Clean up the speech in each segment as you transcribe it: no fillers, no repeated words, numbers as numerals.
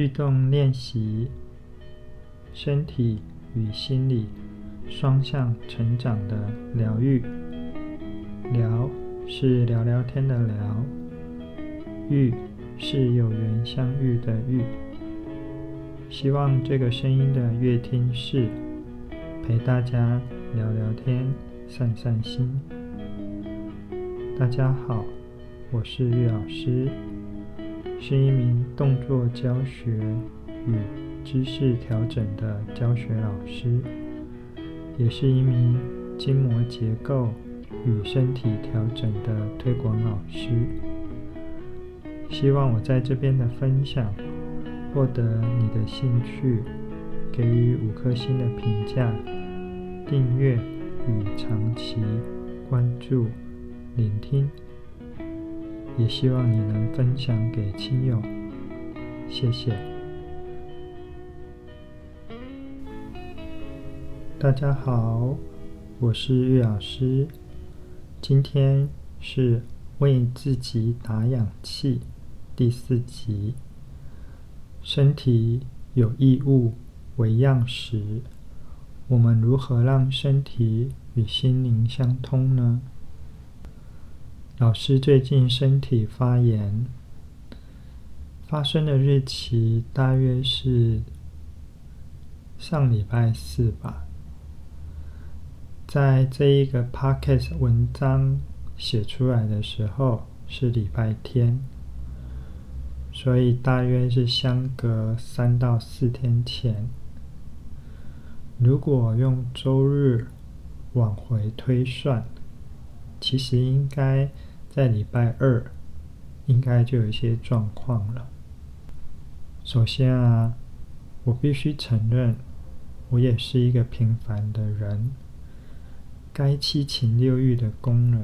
运动练习，身体与心理双向成长的疗愈。聊是聊聊天的聊，遇是有缘相遇的遇。希望这个声音的乐听室陪大家聊聊天，散散心。大家好，我是玉老师，是一名动作教学与知识调整的教学老师，也是一名筋膜结构与身体调整的推广老师。希望我在这边的分享获得你的兴趣，给予5颗星的评价、订阅与长期关注、聆听，也希望你能分享给亲友，谢谢。大家好，我是玉老师，今天是为自己打氧气第4集，身体有异物为样时，我们如何让身体与心灵相通呢？老师最近身体发炎，发生的日期大约是上礼拜4吧。在这一个 podcast 文章写出来的时候是礼拜天，所以大约是相隔3到4天前。如果用周日往回推算，其实应该在礼拜2应该就有一些状况了。首先我必须承认，我也是一个平凡的人，该七情六欲的功能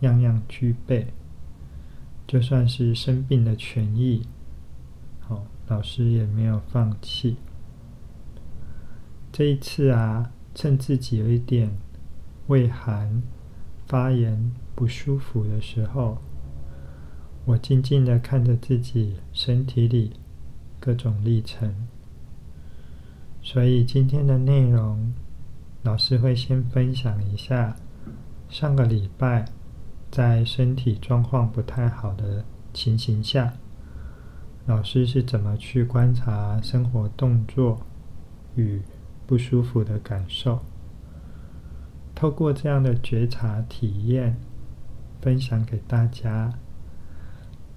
样样具备，就算是生病的权益，老师也没有放弃。这一次趁自己有一点畏寒发炎不舒服的时候，我静静的看着自己身体里各种历程。所以今天的内容，老师会先分享一下上个礼拜在身体状况不太好的情形下，老师是怎么去观察生活动作与不舒服的感受。透过这样的觉察体验分享给大家，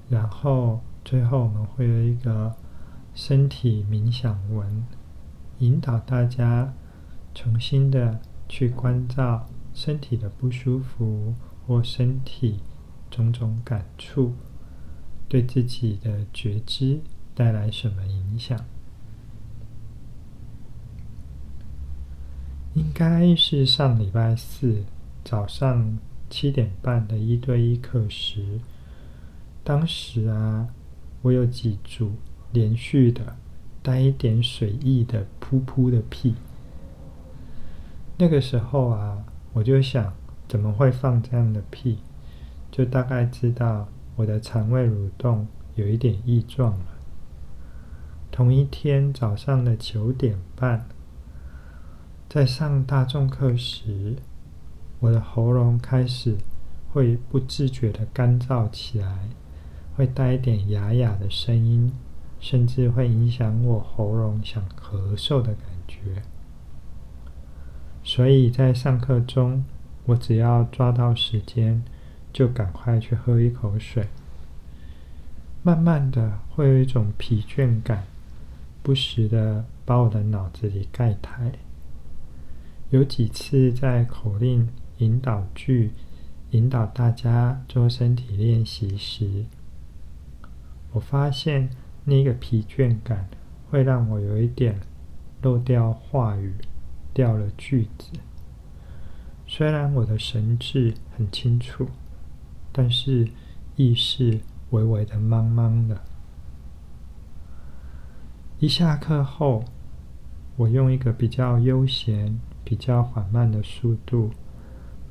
然后最后我们会有一个身体冥想文，引导大家重新的去关照身体的不舒服或身体种种感触对自己的觉知带来什么影响。应该是上礼拜4早上7点半的1对1课时，当时我有几组连续的带一点水意的噗噗的屁。那个时候我就想怎么会放这样的屁，就大概知道我的肠胃蠕动有一点异状了。同一天早上的9点半，在上大众课时，我的喉咙开始会不自觉的干燥起来，会带一点哑哑的声音，甚至会影响我喉咙想咳嗽的感觉。所以在上课中，我只要抓到时间就赶快去喝一口水。慢慢的会有一种疲倦感，不时的把我的脑子里盖台。有几次在口令引导句引导大家做身体练习时，我发现那个疲倦感会让我有一点漏掉话语，掉了句子。虽然我的神智很清楚，但是意识微微的茫茫的。一下课后，我用一个比较悠闲比较缓慢的速度，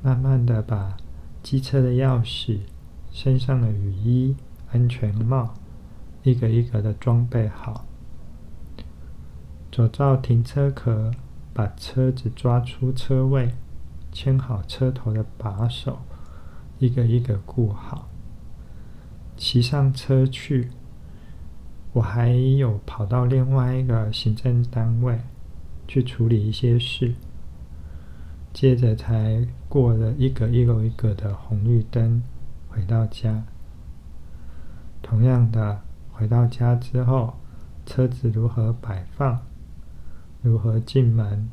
慢慢的把机车的钥匙、身上的雨衣、安全帽一个一个的装备好，走到停车格，把车子抓出车位，牵好车头的把手，一个一个顾好，骑上车去。我还有跑到另外一个行政单位去处理一些事，接着才过了一个的红绿灯回到家。同样的，回到家之后，车子如何摆放，如何进门，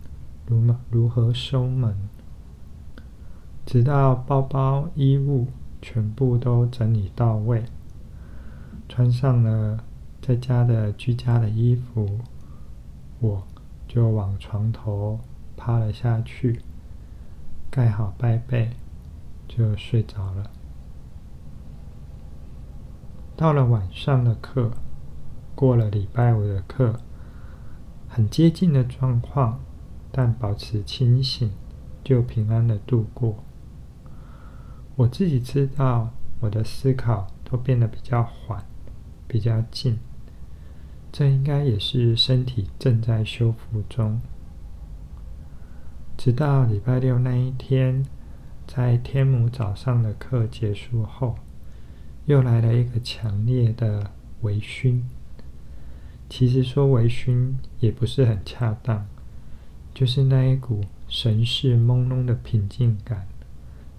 如何收门，直到包包衣物全部都整理到位，穿上了在家的居家的衣服，我就往床头趴了下去，盖好盖被就睡着了。到了晚上的课，过了礼拜五的课，很接近的状况，但保持清醒就平安的度过。我自己知道我的思考都变得比较缓，比较近，这应该也是身体正在修复中。直到礼拜六那一天，在天母早上的课结束后，又来了一个强烈的微醺。其实说微醺也不是很恰当，就是那一股神识朦胧的平静感，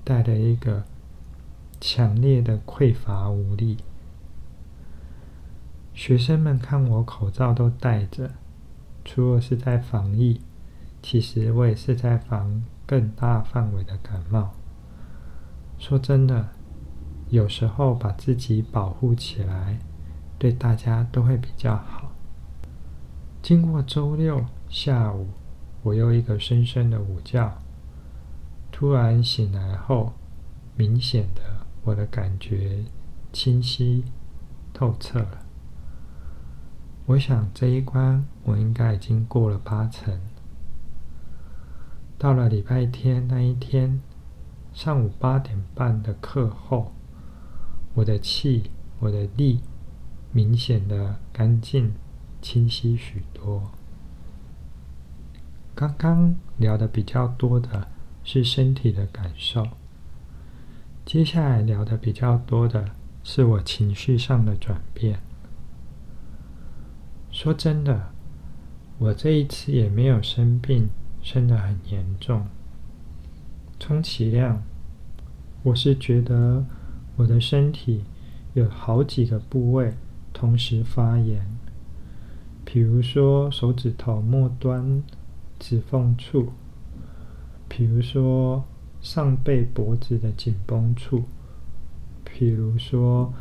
带了一个强烈的匮乏无力。学生们看我口罩都戴着，除了是在防疫，其实我也是在防更大范围的感冒。说真的，有时候把自己保护起来，对大家都会比较好。经过周六下午，我又一个深深的午觉，突然醒来后，明显的我的感觉清晰透彻了。我想这一关我应该已经过了80%。到了礼拜天那一天，上午8点半的课后，我的气，我的力明显的干净清晰许多。刚刚聊的比较多的是身体的感受，接下来聊的比较多的是我情绪上的转变。说真的，我这一次也没有生病，生得很严重。充其量，我是觉得我的身体有好几个部位同时发炎，比如说手指头末端、指缝处，比如说上背脖子的紧绷处，比如说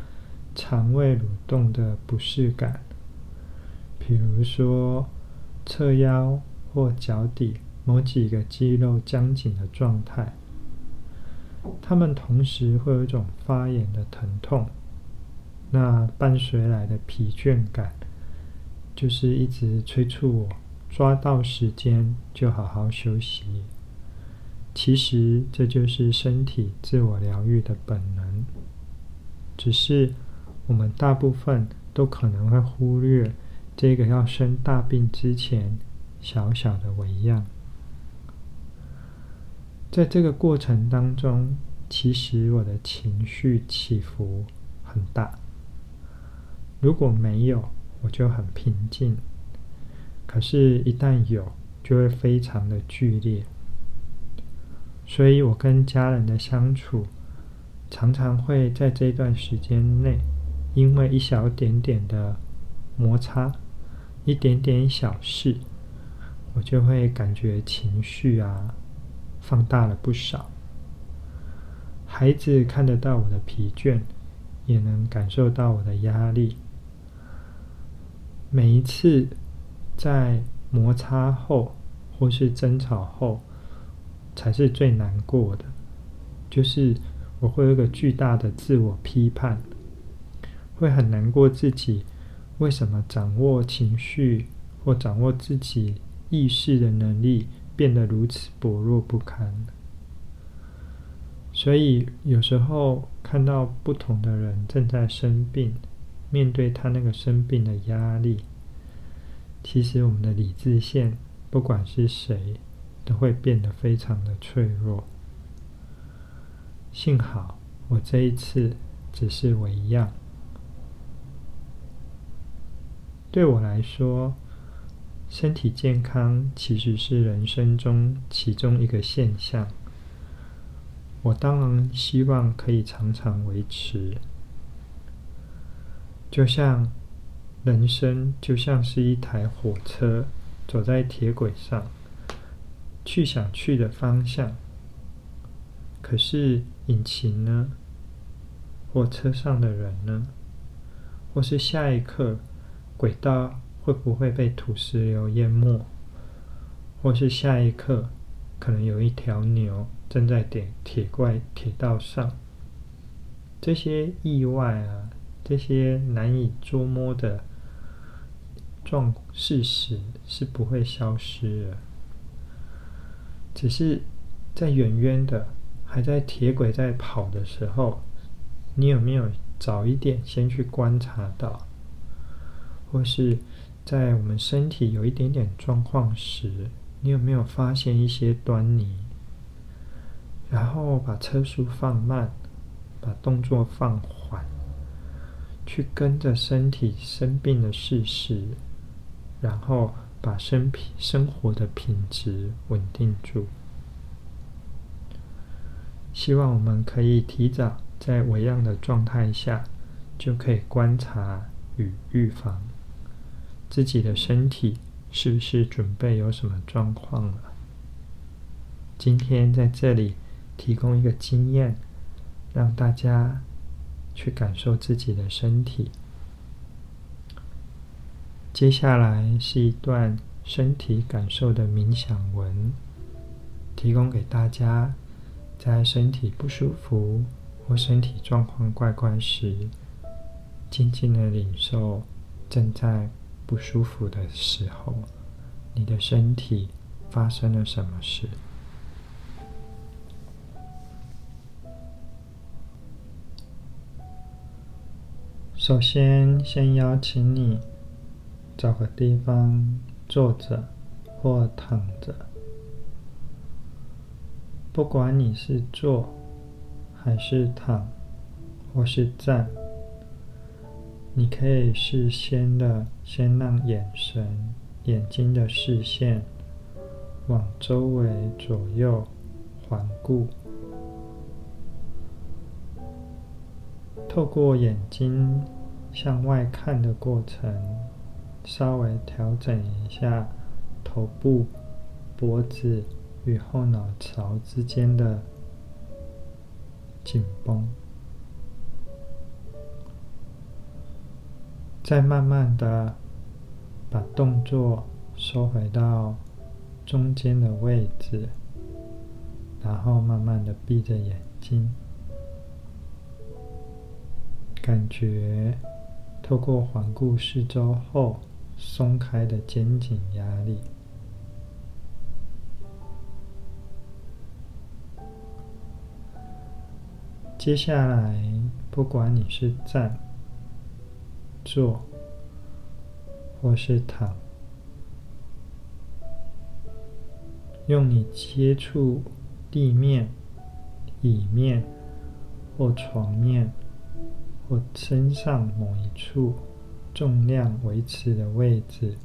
肠胃蠕动的不适感，比如说侧腰或脚底某几个肌肉僵紧的状态，它们同时会有一种发炎的疼痛，那伴随来的疲倦感，就是一直催促我抓到时间就好好休息。其实这就是身体自我疗愈的本能，只是我们大部分都可能会忽略这个要生大病之前小小的微恙。在这个过程当中，其实我的情绪起伏很大，如果没有我就很平静，可是一旦有就会非常的剧烈。所以我跟家人的相处，常常会在这段时间内，因为一小点点的摩擦，一点点小事，我就会感觉情绪放大了不少。孩子看得到我的疲倦，也能感受到我的压力。每一次在摩擦后或是争吵后才是最难过的，就是我会有一个巨大的自我批判，会很难过自己为什么掌握情绪或掌握自己意识的能力变得如此薄弱不堪。所以有时候看到不同的人正在生病，面对他那个生病的压力，其实我们的理智线不管是谁都会变得非常的脆弱。幸好我这一次只是我一样。对我来说，身体健康其实是人生中其中一个现象，我当然希望可以常常维持。就像人生就像是一台火车走在铁轨上，去想去的方向，可是引擎呢？或车上的人呢？或是下一刻轨道会不会被土石流淹没？或是下一刻可能有一条牛正在铁道上？这些意外啊，这些难以捉摸的事实是不会消失的，只是在远远的还在铁轨在跑的时候，你有没有早一点先去观察到？或是在我们身体有一点点状况时，你有没有发现一些端倪？然后把车速放慢，把动作放缓，去跟着身体生病的事实，然后把生活的品质稳定住。希望我们可以提早在微恙的状态下，就可以观察与预防自己的身体是不是准备有什么状况了。今天在这里提供一个经验，让大家去感受自己的身体。接下来是一段身体感受的冥想文，提供给大家在身体不舒服或身体状况怪怪时，静静的领受正在不舒服的时候，你的身体发生了什么事。首先，先邀请你找个地方坐着或躺着，不管你是坐还是躺或是站，你可以事先的先让眼睛的视线往周围左右环顾，透过眼睛向外看的过程，稍微调整一下头部、脖子与后脑勺之间的紧绷，再慢慢的把动作收回到中间的位置，然后慢慢的闭着眼睛，感觉透过环顾四周后松开的肩颈压力。接下来，不管你是站、坐或是躺，用你接触地面、椅面或床面或身上某一处重量维持的位置，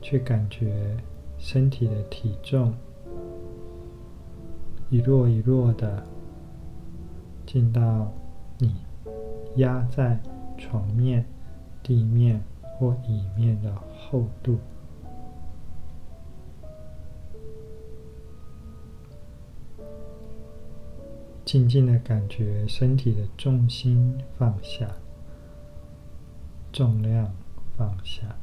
去感觉身体的体重一落一落的进到你压在床面、地面或椅面的厚度。静静的感觉身体的重心放下，重量放下。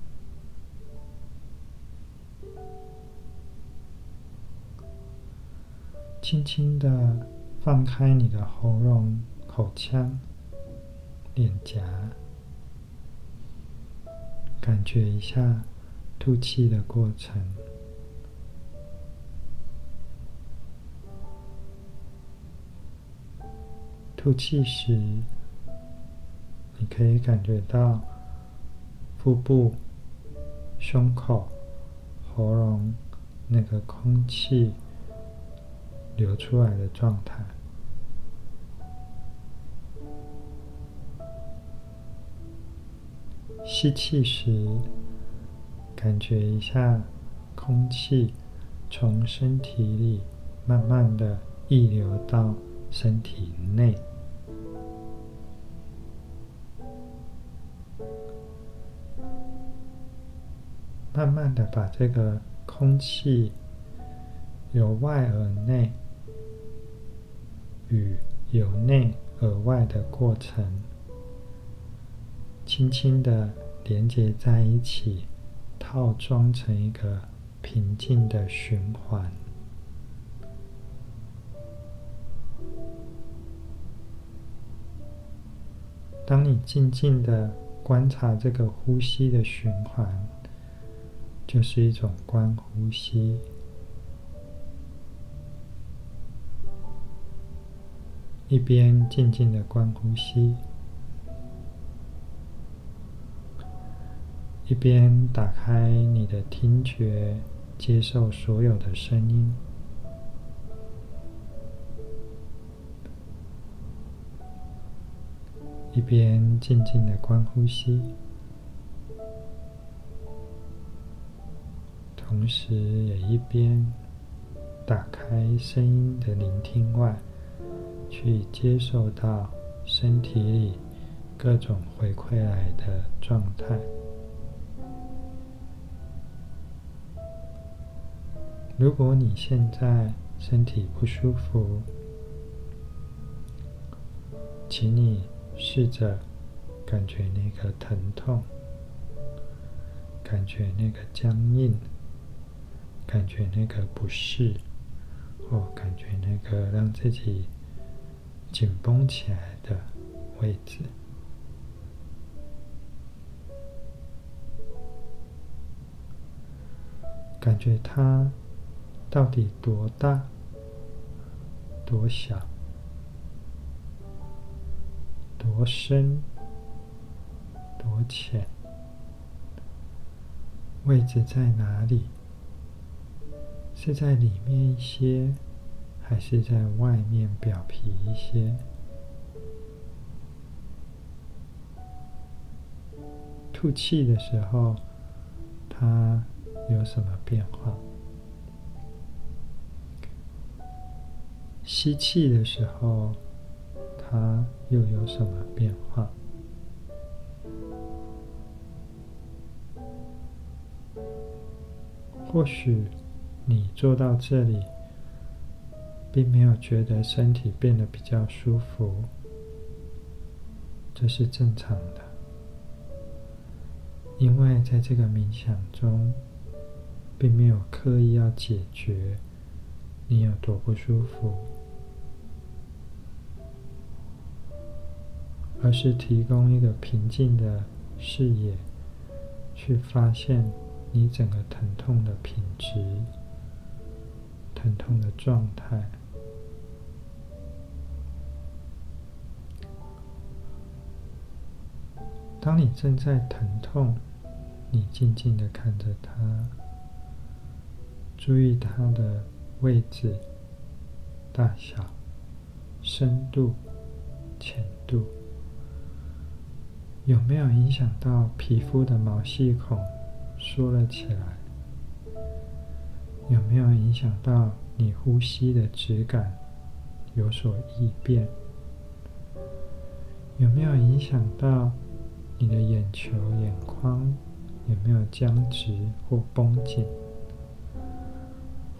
轻轻的放开你的喉咙、口腔、脸颊，感觉一下吐气的过程。吐气时，你可以感觉到腹部胸口、喉咙那个空气流出来的状态。吸气时，感觉一下空气从身体里慢慢的溢流到身体内。慢慢的把这个空气由外而内与由内而外的过程轻轻的连接在一起，套装成一个平静的循环。当你静静的观察这个呼吸的循环，就是一种观呼吸。一边静静的观呼吸，一边打开你的听觉，接受所有的声音。一边静静的观呼吸，同时也一边打开声音的聆听外，去接受到身体里各种回馈来的状态。如果你现在身体不舒服，请你试着感觉那个疼痛，感觉那个僵硬，感觉那个不适，或感觉那个让自己紧绷起来的位置。感觉它到底多大，多小，多深，多浅，位置在哪里？是在里面一些，还是在外面表皮一些？吐气的时候，它有什么变化？吸气的时候，它又有什么变化？或许你坐到这里，并没有觉得身体变得比较舒服，这是正常的，因为在这个冥想中，并没有刻意要解决你有多不舒服，而是提供一个平静的视野，去发现你整个疼痛的品质，疼痛的状态。当你正在疼痛，你静静的看着它，注意它的位置、大小、深度、浅度，有没有影响到皮肤的毛细孔缩了起来？有没有影响到你呼吸的质感有所异变？有没有影响到你的眼球、眼眶有没有僵直或绷紧？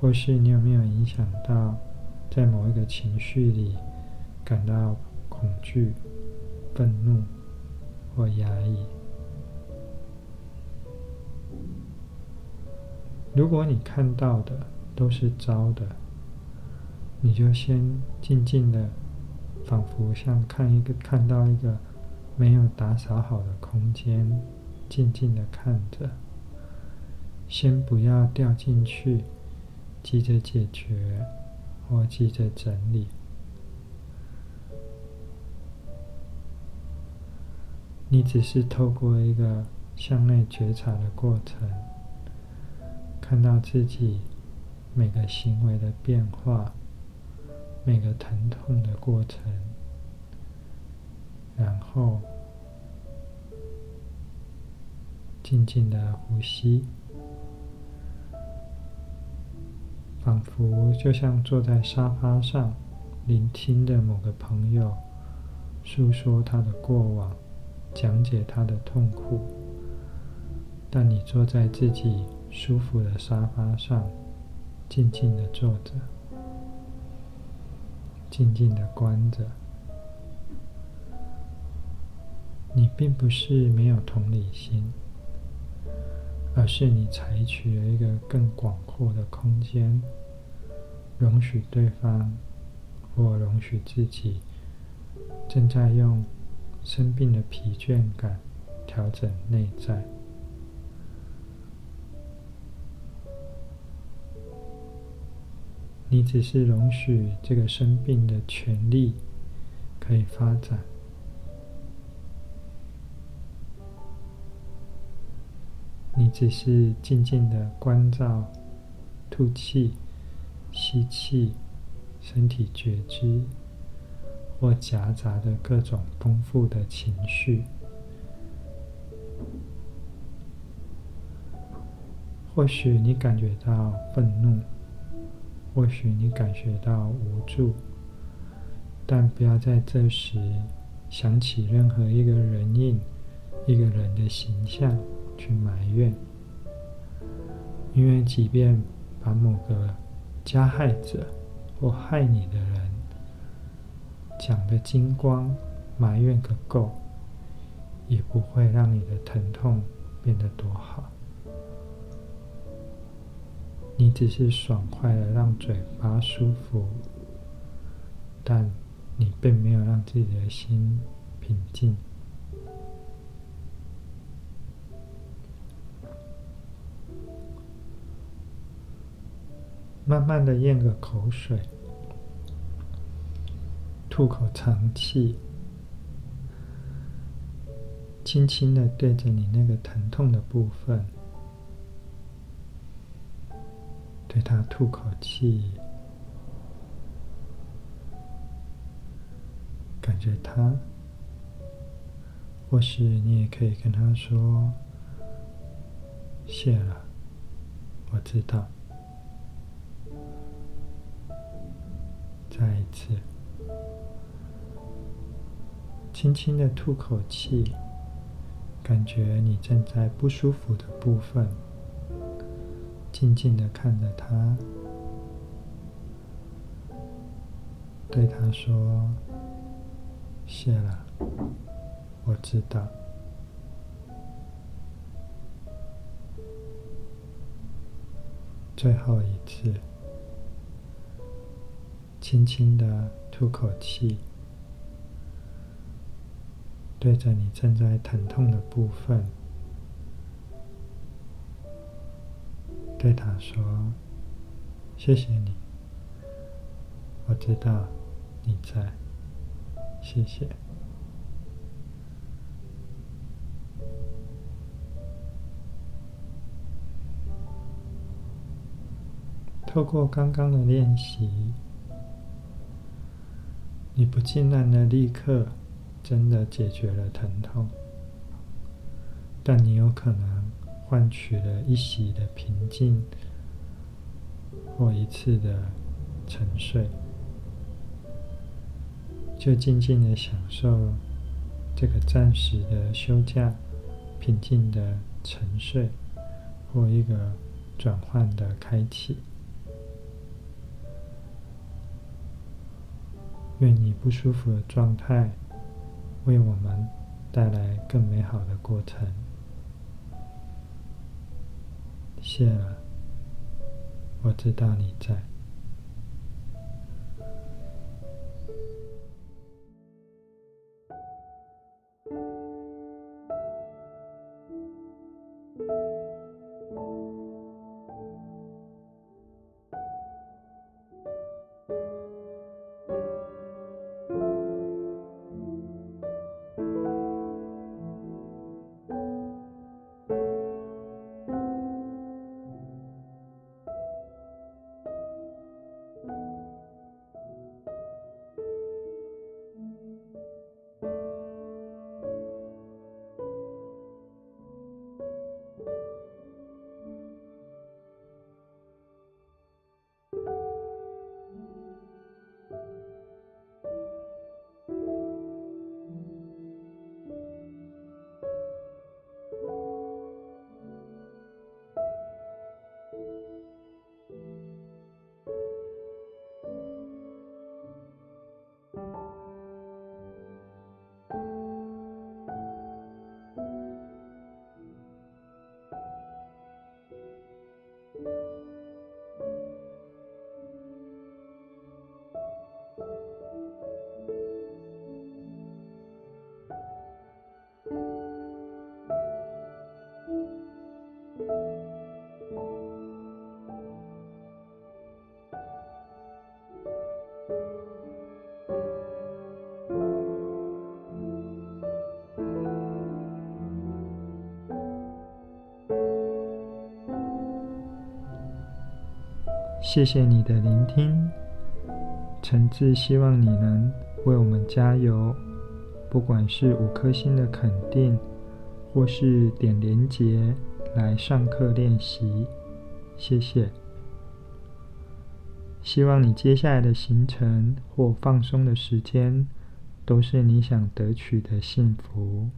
或是你有没有影响到在某一个情绪里感到恐惧、愤怒或压抑？如果你看到的都是糟的，你就先静静的，仿佛像看到一个没有打扫好的空间，静静的看着，先不要掉进去，急着解决或急着整理。你只是透过一个向内觉察的过程，看到自己每个行为的变化，每个疼痛的过程，然后静静的呼吸，仿佛就像坐在沙发上聆听的某个朋友诉说他的过往，讲解他的痛苦，但你坐在自己舒服的沙发上，静静的坐着，静静的观着。你并不是没有同理心，而是你采取了一个更广阔的空间，容许对方或容许自己正在用生病的疲倦感调整内在。你只是容许这个生病的权利可以发展。你只是静静的关照吐气、吸气、身体觉知或夹杂的各种丰富的情绪。或许你感觉到愤怒，或许你感觉到无助，但不要在这时想起任何一个人影、一个人的形象去埋怨，因为即便把某个加害者或害你的人讲得精光，埋怨个够，也不会让你的疼痛变得多好。你只是爽快的让嘴巴舒服，但你并没有让自己的心平静。慢慢的咽个口水，吐口长气，轻轻的对着你那个疼痛的部分，对它吐口气，感觉它，或是你也可以跟它说：“谢了，我知道。”再一次，轻轻的吐口气，感觉你正在不舒服的部分，静静的看着它，对它说：“谢了，我知道。”最后一次。轻轻的吐口气，对着你正在疼痛的部分，对他说：“谢谢你，我知道你在，谢谢。”透过刚刚的练习，你不尽然的立刻真的解决了疼痛，但你有可能换取了一席的平静或一次的沉睡。就静静的享受这个暂时的休假、平静的沉睡或一个转换的开启。愿你不舒服的状态为我们带来更美好的过程。谢了，我知道你在。谢谢你的聆听，诚挚希望你能为我们加油，不管是5颗星的肯定，或是点连结来上课练习，谢谢。希望你接下来的行程或放松的时间，都是你想得取的幸福。